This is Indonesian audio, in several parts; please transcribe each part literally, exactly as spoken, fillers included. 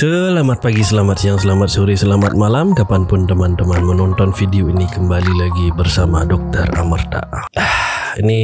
Selamat pagi, selamat siang, selamat sore, selamat malam, kapanpun teman-teman menonton video ini. Kembali lagi bersama dokter Amerta. Ah, ini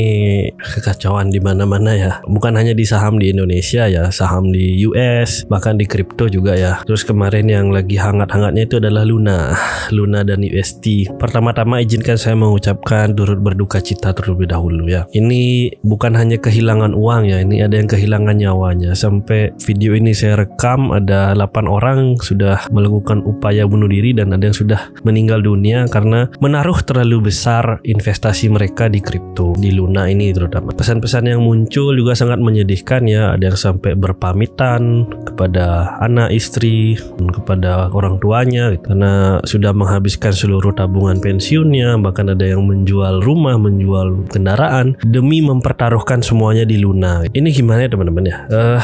kekacauan di mana-mana ya. Bukan hanya di saham di Indonesia ya, saham di U S, bahkan di kripto juga ya. Terus kemarin yang lagi hangat-hangatnya itu adalah Luna, Luna dan U S T. Pertama-tama izinkan saya mengucapkan turut berduka cita terlebih dahulu ya. Ini bukan hanya kehilangan uang ya, ini ada yang kehilangan nyawanya. Sampai video ini saya rekam ada delapan orang sudah melakukan upaya bunuh diri dan ada yang sudah meninggal dunia karena menaruh terlalu besar investasi mereka di kripto, di Luna ini terutama. Pesan-pesan yang muncul juga sangat menyedihkan ya, ada yang sampai berpamitan kepada anak istri, kepada orang tuanya gitu, karena sudah menghabiskan seluruh tabungan pensiunnya, bahkan ada yang menjual rumah, menjual kendaraan demi mempertaruhkan semuanya di Luna. Ini gimana ya teman-teman ya? Uh,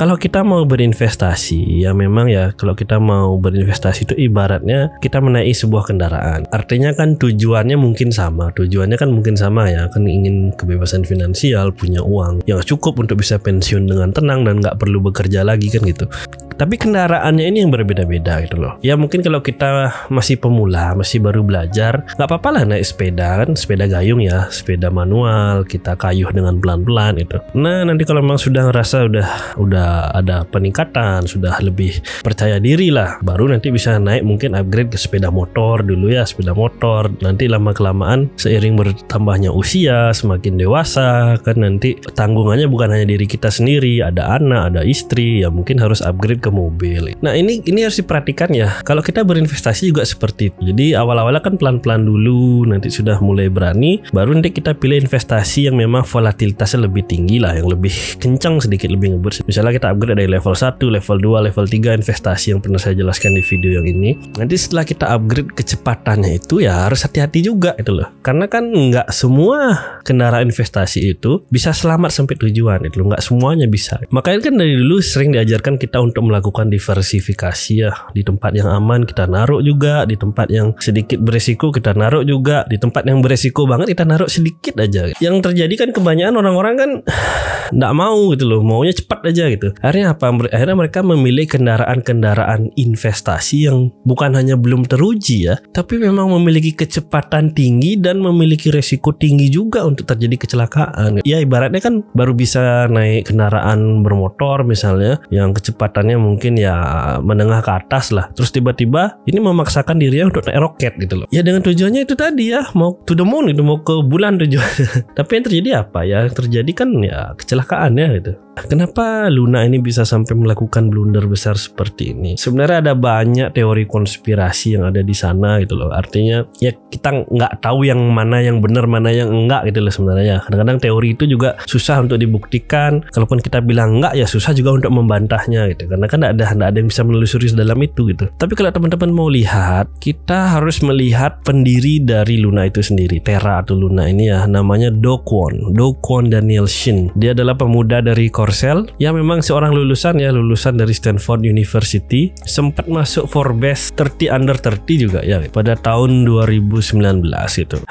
kalau kita mau berinvestasi ya, ya memang ya kalau kita mau berinvestasi itu ibaratnya kita menaiki sebuah kendaraan, artinya kan tujuannya mungkin sama, tujuannya kan mungkin sama ya, kan ingin kebebasan finansial, punya uang yang cukup untuk bisa pensiun dengan tenang dan nggak perlu bekerja lagi kan gitu. Tapi kendaraannya ini yang berbeda-beda gitu loh. Ya mungkin kalau kita masih pemula, masih baru belajar, nggak apa-apa lah naik sepeda kan, sepeda gayung ya, sepeda manual, kita kayuh dengan pelan-pelan gitu. Nah nanti kalau memang sudah ngerasa udah udah ada peningkatan, sudah lebih percaya diri lah, baru nanti bisa naik mungkin upgrade ke sepeda motor dulu ya, sepeda motor. Nanti lama-kelamaan seiring bertambahnya usia, semakin dewasa kan nanti tanggungannya bukan hanya diri kita sendiri, ada anak, ada istri, ya mungkin harus upgrade ke mobil. Nah ini ini harus diperhatikan ya. Kalau kita berinvestasi juga seperti itu. Jadi awal-awalnya kan pelan-pelan dulu, nanti sudah mulai berani, baru nanti kita pilih investasi yang memang volatilitasnya lebih tinggi lah, yang lebih kencang sedikit, lebih ngebut. Misalnya kita upgrade dari level satu, level dua, level tiga investasi yang pernah saya jelaskan di video yang ini. Nanti setelah kita upgrade kecepatannya itu ya harus hati-hati juga itu loh. Karena kan nggak semua kendaraan investasi itu bisa selamat sampai tujuan itu loh. Nggak semuanya bisa. Makanya kan dari dulu sering diajarkan kita untuk melakukan lakukan diversifikasi ya, di tempat yang aman kita naruh juga, di tempat yang sedikit beresiko kita naruh juga, di tempat yang beresiko banget kita naruh sedikit aja. Yang terjadi kan kebanyakan orang-orang kan nggak mau gitu loh, maunya cepat aja gitu. Akhirnya apa? Akhirnya mereka memilih kendaraan-kendaraan investasi yang bukan hanya belum teruji ya, tapi memang memiliki kecepatan tinggi dan memiliki resiko tinggi juga untuk terjadi kecelakaan. Ya ibaratnya kan baru bisa naik kendaraan bermotor misalnya yang kecepatannya mungkin ya menengah ke atas lah, terus tiba-tiba ini memaksakan dirinya untuk naik roket gitu loh ya, dengan tujuannya itu tadi ya, mau to the moon gitu, mau ke bulan tujuannya. Tapi yang terjadi apa ya, yang terjadi kan ya kecelakaan ya gitu. Kenapa Luna ini bisa sampai melakukan blunder besar seperti ini? Sebenarnya ada banyak teori konspirasi yang ada di sana gitu loh. Artinya ya kita nggak tahu yang mana yang benar, mana yang enggak gitu loh sebenarnya. Kadang-kadang teori itu juga susah untuk dibuktikan. Kalaupun kita bilang enggak ya susah juga untuk membantahnya gitu. Karena kan nggak ada, nggak ada yang bisa menelusuri dalam itu gitu. Tapi kalau teman-teman mau lihat, kita harus melihat pendiri dari Luna itu sendiri. Terra atau Luna ini ya namanya Do Kwon, Do Kwon Daniel Shin. Dia adalah pemuda dari Korea yang memang seorang lulusan ya, lulusan dari Stanford University, sempat masuk Forbes tiga puluh under tiga puluh juga ya pada tahun dua ribu sembilan belas gitu.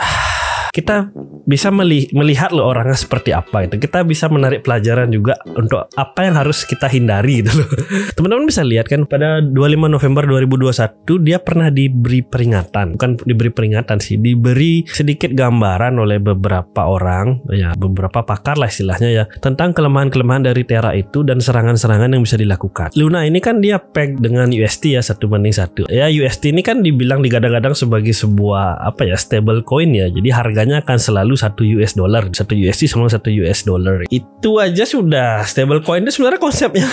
Kita bisa melihat loh orangnya seperti apa itu. Kita bisa menarik pelajaran juga untuk apa yang harus kita hindari gitu loh. Teman-teman bisa lihat kan pada dua puluh lima November dua ribu dua puluh satu dia pernah diberi peringatan. Bukan diberi peringatan sih, diberi sedikit gambaran oleh beberapa orang ya, beberapa pakar lah istilahnya ya, tentang kelemahan-kelemahan dari Terra itu dan serangan-serangan yang bisa dilakukan. Luna ini kan dia peg dengan U S T ya, satu banding satu. Ya U S T ini kan dibilang digadang-gadang sebagai sebuah apa ya, stable coin ya. Jadi harganya akan selalu satu U S dollar, satu U S D sama satu U S dollar. Itu aja sudah stable coin itu sebenarnya konsepnya.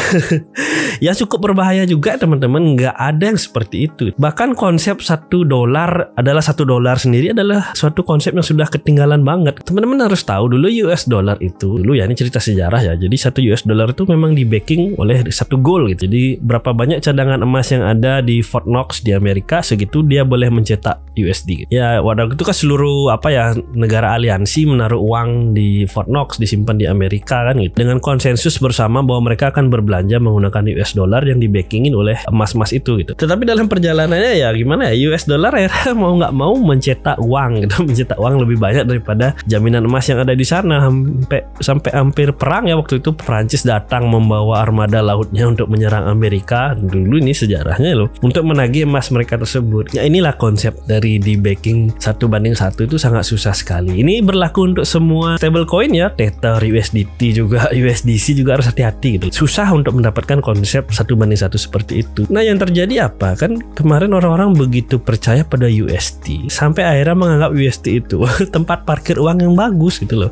Ya cukup berbahaya juga teman-teman, nggak ada yang seperti itu. Bahkan konsep satu dolar adalah satu dolar sendiri adalah suatu konsep yang sudah ketinggalan banget. Teman-teman harus tahu dulu U S dollar itu dulu ya, ini cerita sejarah ya. Jadi satu U S dollar itu memang di backing oleh satu gold gitu. Jadi berapa banyak cadangan emas yang ada di Fort Knox di Amerika, segitu dia boleh mencetak U S D. Ya wadah itu kan seluruh apa ya, negara aliansi menaruh uang di Fort Knox, disimpan di Amerika kan gitu, dengan konsensus bersama bahwa mereka akan berbelanja menggunakan U S dollar yang dibackingin oleh emas-emas itu gitu. Tetapi dalam perjalanannya ya gimana ya, U S dollar ya mau nggak mau mencetak uang gitu, mencetak uang lebih banyak daripada jaminan emas yang ada di sana. Sampai sampai hampir perang ya waktu itu, Prancis datang membawa armada lautnya untuk menyerang Amerika dulu, ini sejarahnya loh, untuk menagih emas mereka tersebut. Ya inilah konsep dari debacking satu banding satu itu sangat susah sekali. Ini berlaku untuk semua stablecoin ya, Tether, U S D T juga, U S D C juga harus hati-hati gitu. Susah untuk mendapatkan konsep satu banding satu seperti itu. Nah yang terjadi apa kan kemarin orang-orang begitu percaya pada U S T sampai akhirnya menganggap U S T itu tempat parkir uang yang bagus gitu loh.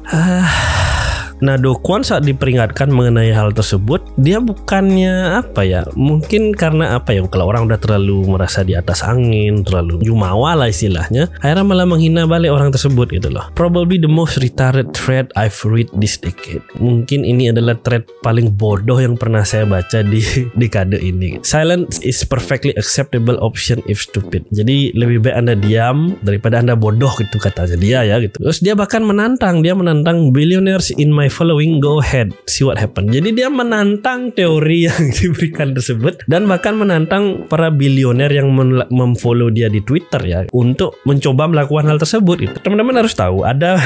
Nah, Do Kwon saat diperingatkan mengenai hal tersebut, dia bukannya apa ya, mungkin karena apa ya, kalau orang udah terlalu merasa di atas angin, terlalu jumawa lah istilahnya, akhirnya malah menghina balik orang tersebut gitu loh. Probably the most retarded thread I've read this decade. Mungkin ini adalah thread paling bodoh yang pernah saya baca di dekade ini. Silence is perfectly acceptable option if stupid. Jadi lebih baik Anda diam daripada Anda bodoh gitu katanya dia ya gitu. Terus dia bahkan menantang, dia menantang billionaires in my following, go ahead, see what happen. Jadi dia menantang teori yang diberikan tersebut dan bahkan menantang para bilioner yang memfollow dia di Twitter ya untuk mencoba melakukan hal tersebut gitu. Teman-teman harus tahu ada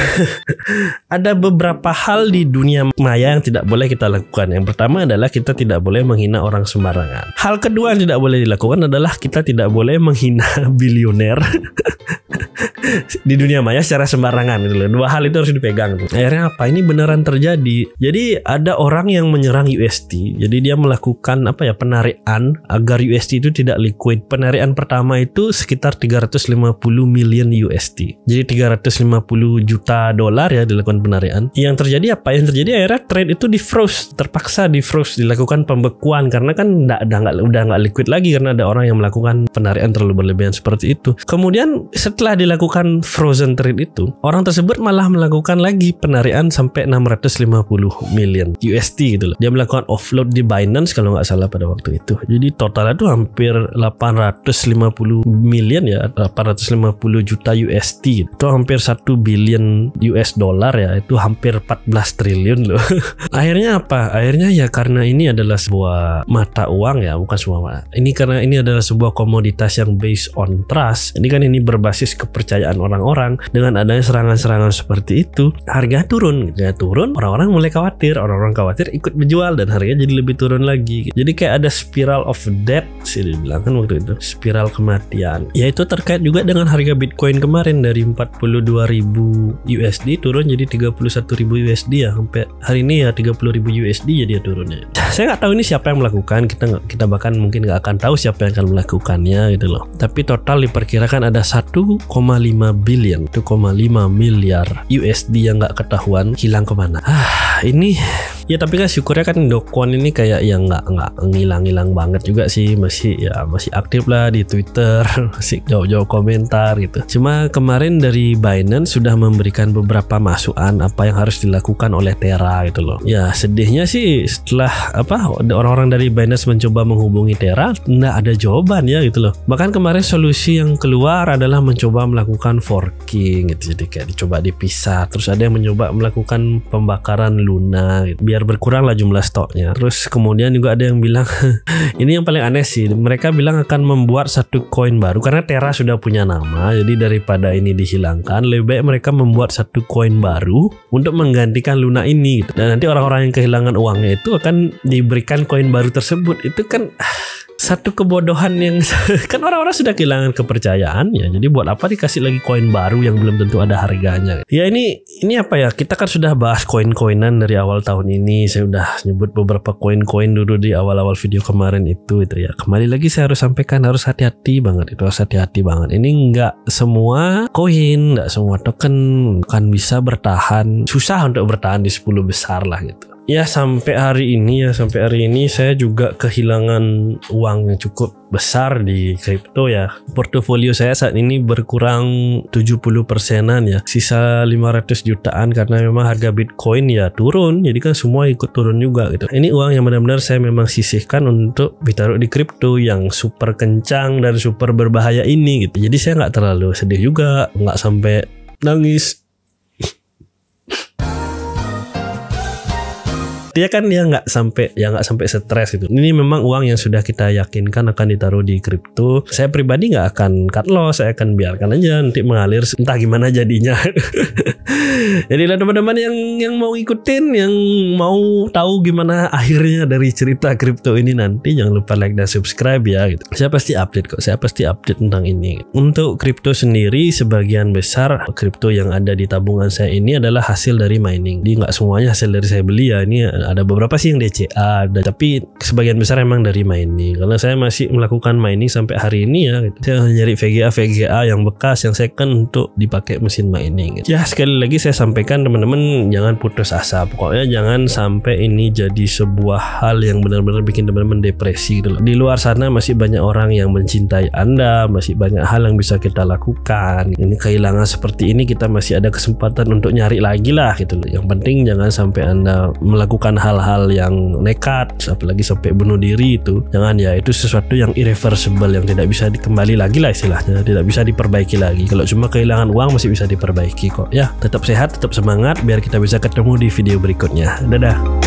ada beberapa hal di dunia maya yang tidak boleh kita lakukan. Yang pertama adalah kita tidak boleh menghina orang sembarangan. Hal kedua yang tidak boleh dilakukan adalah kita tidak boleh menghina bilioner di dunia maya secara sembarangan gitu loh. Dua hal itu harus dipegang tuh. Akhirnya apa? Ini beneran terjadi. Jadi ada orang yang menyerang U S T. Jadi dia melakukan apa ya, penarikan agar U S T itu tidak liquid. Penarikan pertama itu sekitar tiga ratus lima puluh million U S T. Jadi tiga ratus lima puluh juta dolar ya dilakukan penarikan. Yang terjadi apa? Yang terjadi akhirnya trade itu di-froze, terpaksa di-froze, dilakukan pembekuan karena kan enggak, enggak, udah nggak liquid lagi karena ada orang yang melakukan penarikan terlalu berlebihan seperti itu. Kemudian setelah dilakukan frozen trade itu, orang tersebut malah melakukan lagi penarikan sampai enam ratus lima puluh million U S D gitu loh. Dia melakukan offload di Binance kalau nggak salah pada waktu itu. Jadi totalnya tuh hampir delapan ratus lima puluh million ya, delapan ratus lima puluh juta U S D gitu. Itu hampir satu billion U S dollar ya, itu hampir empat belas triliun loh. Akhirnya apa? Akhirnya ya karena ini adalah sebuah mata uang ya, bukan semua. Ini karena ini adalah sebuah komoditas yang based on trust. Ini kan ini berbasis kepercayaan orang-orang, dengan adanya serangan-serangan seperti itu harga turun, harga turun, orang-orang mulai khawatir, orang-orang khawatir ikut menjual dan harganya jadi lebih turun lagi. Jadi kayak ada spiral of death sih dibilang kan waktu itu, spiral kematian. Yaitu terkait juga dengan harga Bitcoin kemarin dari empat puluh dua ribu U S D turun jadi tiga puluh satu ribu U S D ya, sampai hari ini ya tiga puluh ribu U S D jadi ya turunnya. Saya nggak tahu ini siapa yang melakukan, kita gak, kita bahkan mungkin nggak akan tahu siapa yang akan melakukannya gitu loh. Tapi total diperkirakan ada satu koma lima billion, satu koma lima miliar U S D yang nggak ketahuan hilang kemana. Ah, ini ya tapi kan syukurnya kan Do Kwon ini kayak yang nggak nggak ngilang-ngilang banget juga sih, masih ya masih aktif lah di Twitter, masih jauh-jauh komentar gitu. Cuma kemarin dari Binance sudah memberikan beberapa masukan apa yang harus dilakukan oleh Terra gitu loh. Ya sedihnya sih setelah apa orang-orang dari Binance mencoba menghubungi Terra, nggak ada jawaban ya gitu loh. Bahkan kemarin solusi yang keluar adalah mencoba melakukan forking gitu, jadi kayak dicoba dipisah. Terus ada yang mencoba melakukan pembakaran Luna gitu, biar berkurang lah jumlah stoknya. Terus kemudian juga ada yang bilang ini yang paling aneh sih, mereka bilang akan membuat satu koin baru karena Terra sudah punya nama. Jadi daripada ini dihilangkan, lebih baik mereka membuat satu koin baru untuk menggantikan Luna ini gitu. Dan nanti orang-orang yang kehilangan uangnya itu akan diberikan koin baru tersebut. Itu kan satu kebodohan yang kan orang-orang sudah kehilangan kepercayaannya. Jadi buat apa dikasih lagi koin baru yang belum tentu ada harganya. Ya ini ini apa ya, kita kan sudah bahas koin-koinan dari awal tahun ini. Saya udah nyebut beberapa koin-koin dulu di awal-awal video kemarin itu itu ya. Kembali lagi saya harus sampaikan, harus hati-hati banget itu, harus hati-hati banget. Ini nggak semua koin, nggak semua token kan bisa bertahan. Susah untuk bertahan di sepuluh besar lah gitu. Ya sampai hari ini ya sampai hari ini saya juga kehilangan uang yang cukup besar di kripto ya. Portofolio saya saat ini berkurang tujuh puluh persenan ya, sisa lima ratus jutaan karena memang harga Bitcoin ya turun, jadi kan semua ikut turun juga gitu. Ini uang yang benar-benar saya memang sisihkan untuk ditaruh di kripto yang super kencang dan super berbahaya ini gitu. Jadi saya nggak terlalu sedih juga, nggak sampai nangis artinya kan dia nggak sampai ya nggak sampai stres gitu. Ini memang uang yang sudah kita yakinkan akan ditaruh di kripto. Saya pribadi nggak akan cut loss, saya akan biarkan aja nanti mengalir entah gimana jadinya. Jadi lah teman-teman yang yang mau ikutin, yang mau tahu gimana akhirnya dari cerita kripto ini nanti, jangan lupa like dan subscribe ya gitu. Saya pasti update kok, saya pasti update tentang ini. Untuk kripto sendiri, sebagian besar kripto yang ada di tabungan saya ini adalah hasil dari mining. Jadi nggak semuanya hasil dari saya beli ya, ini ada beberapa sih yang D C A, ada, tapi sebagian besar emang dari mining. Karena saya masih melakukan mining sampai hari ini ya gitu. Saya nyari V G A V G A yang bekas, yang second untuk dipakai mesin mining gitu. Ya sekali lagi saya sampaikan teman-teman, jangan putus asa, pokoknya jangan sampai ini jadi sebuah hal yang benar-benar bikin teman-teman depresi gitu loh. Di luar sana masih banyak orang yang mencintai Anda, masih banyak hal yang bisa kita lakukan. Ini kehilangan seperti ini kita masih ada kesempatan untuk nyari lagi lah gitu loh. Yang penting jangan sampai Anda melakukan hal-hal yang nekat, apalagi sampai bunuh diri itu. Jangan ya, itu sesuatu yang irreversible, yang tidak bisa dikembali lagi lah istilahnya, tidak bisa diperbaiki lagi. Kalau cuma kehilangan uang masih bisa diperbaiki kok ya. Tetap sehat, tetap semangat, biar kita bisa ketemu di video berikutnya. Dadah.